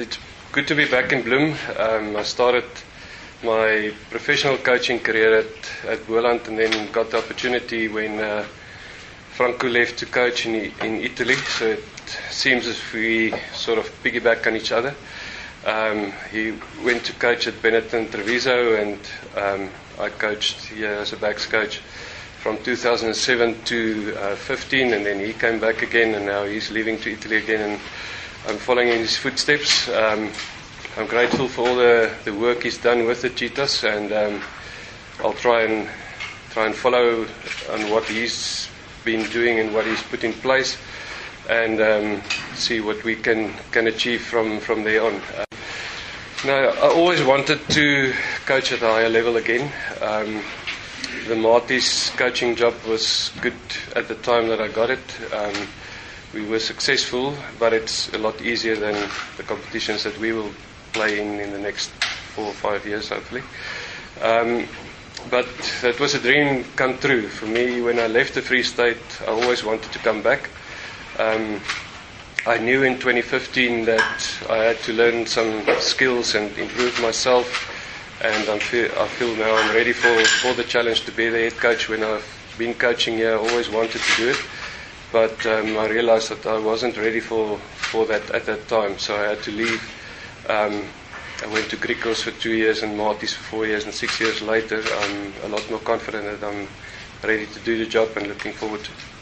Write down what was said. It's good to be back in Bloom. I started my professional coaching career at Boerland and then got the opportunity when Franco left to coach in Italy. So it seems as we sort of piggyback on each other. He went to coach at Benetton Treviso and I coached here as a backs coach from 2007 to 15, and then he came back again and now he's leaving to Italy again and I'm following in his footsteps. I'm grateful for all the work he's done with the Cheetahs, and I'll try and follow on what he's been doing and what he's put in place, and see what we can achieve from there on. Now, I always wanted to coach at a higher level again. The Maties coaching job was good at the time that I got it. We were successful, but it's a lot easier than the competitions that we will play in the next 4 or 5 years, hopefully. But that was a dream come true for me. When I left the Free State, I always wanted to come back. I knew in 2015 that I had to learn some skills and improve myself, and I feel now I'm ready for the challenge to be the head coach. When I've been coaching here, I always wanted to do it. But I realized that I wasn't ready for that at that time, so I had to leave. I went to Griquas for 2 years and Maties for 4 years, and 6 years later I'm a lot more confident that I'm ready to do the job and looking forward to it.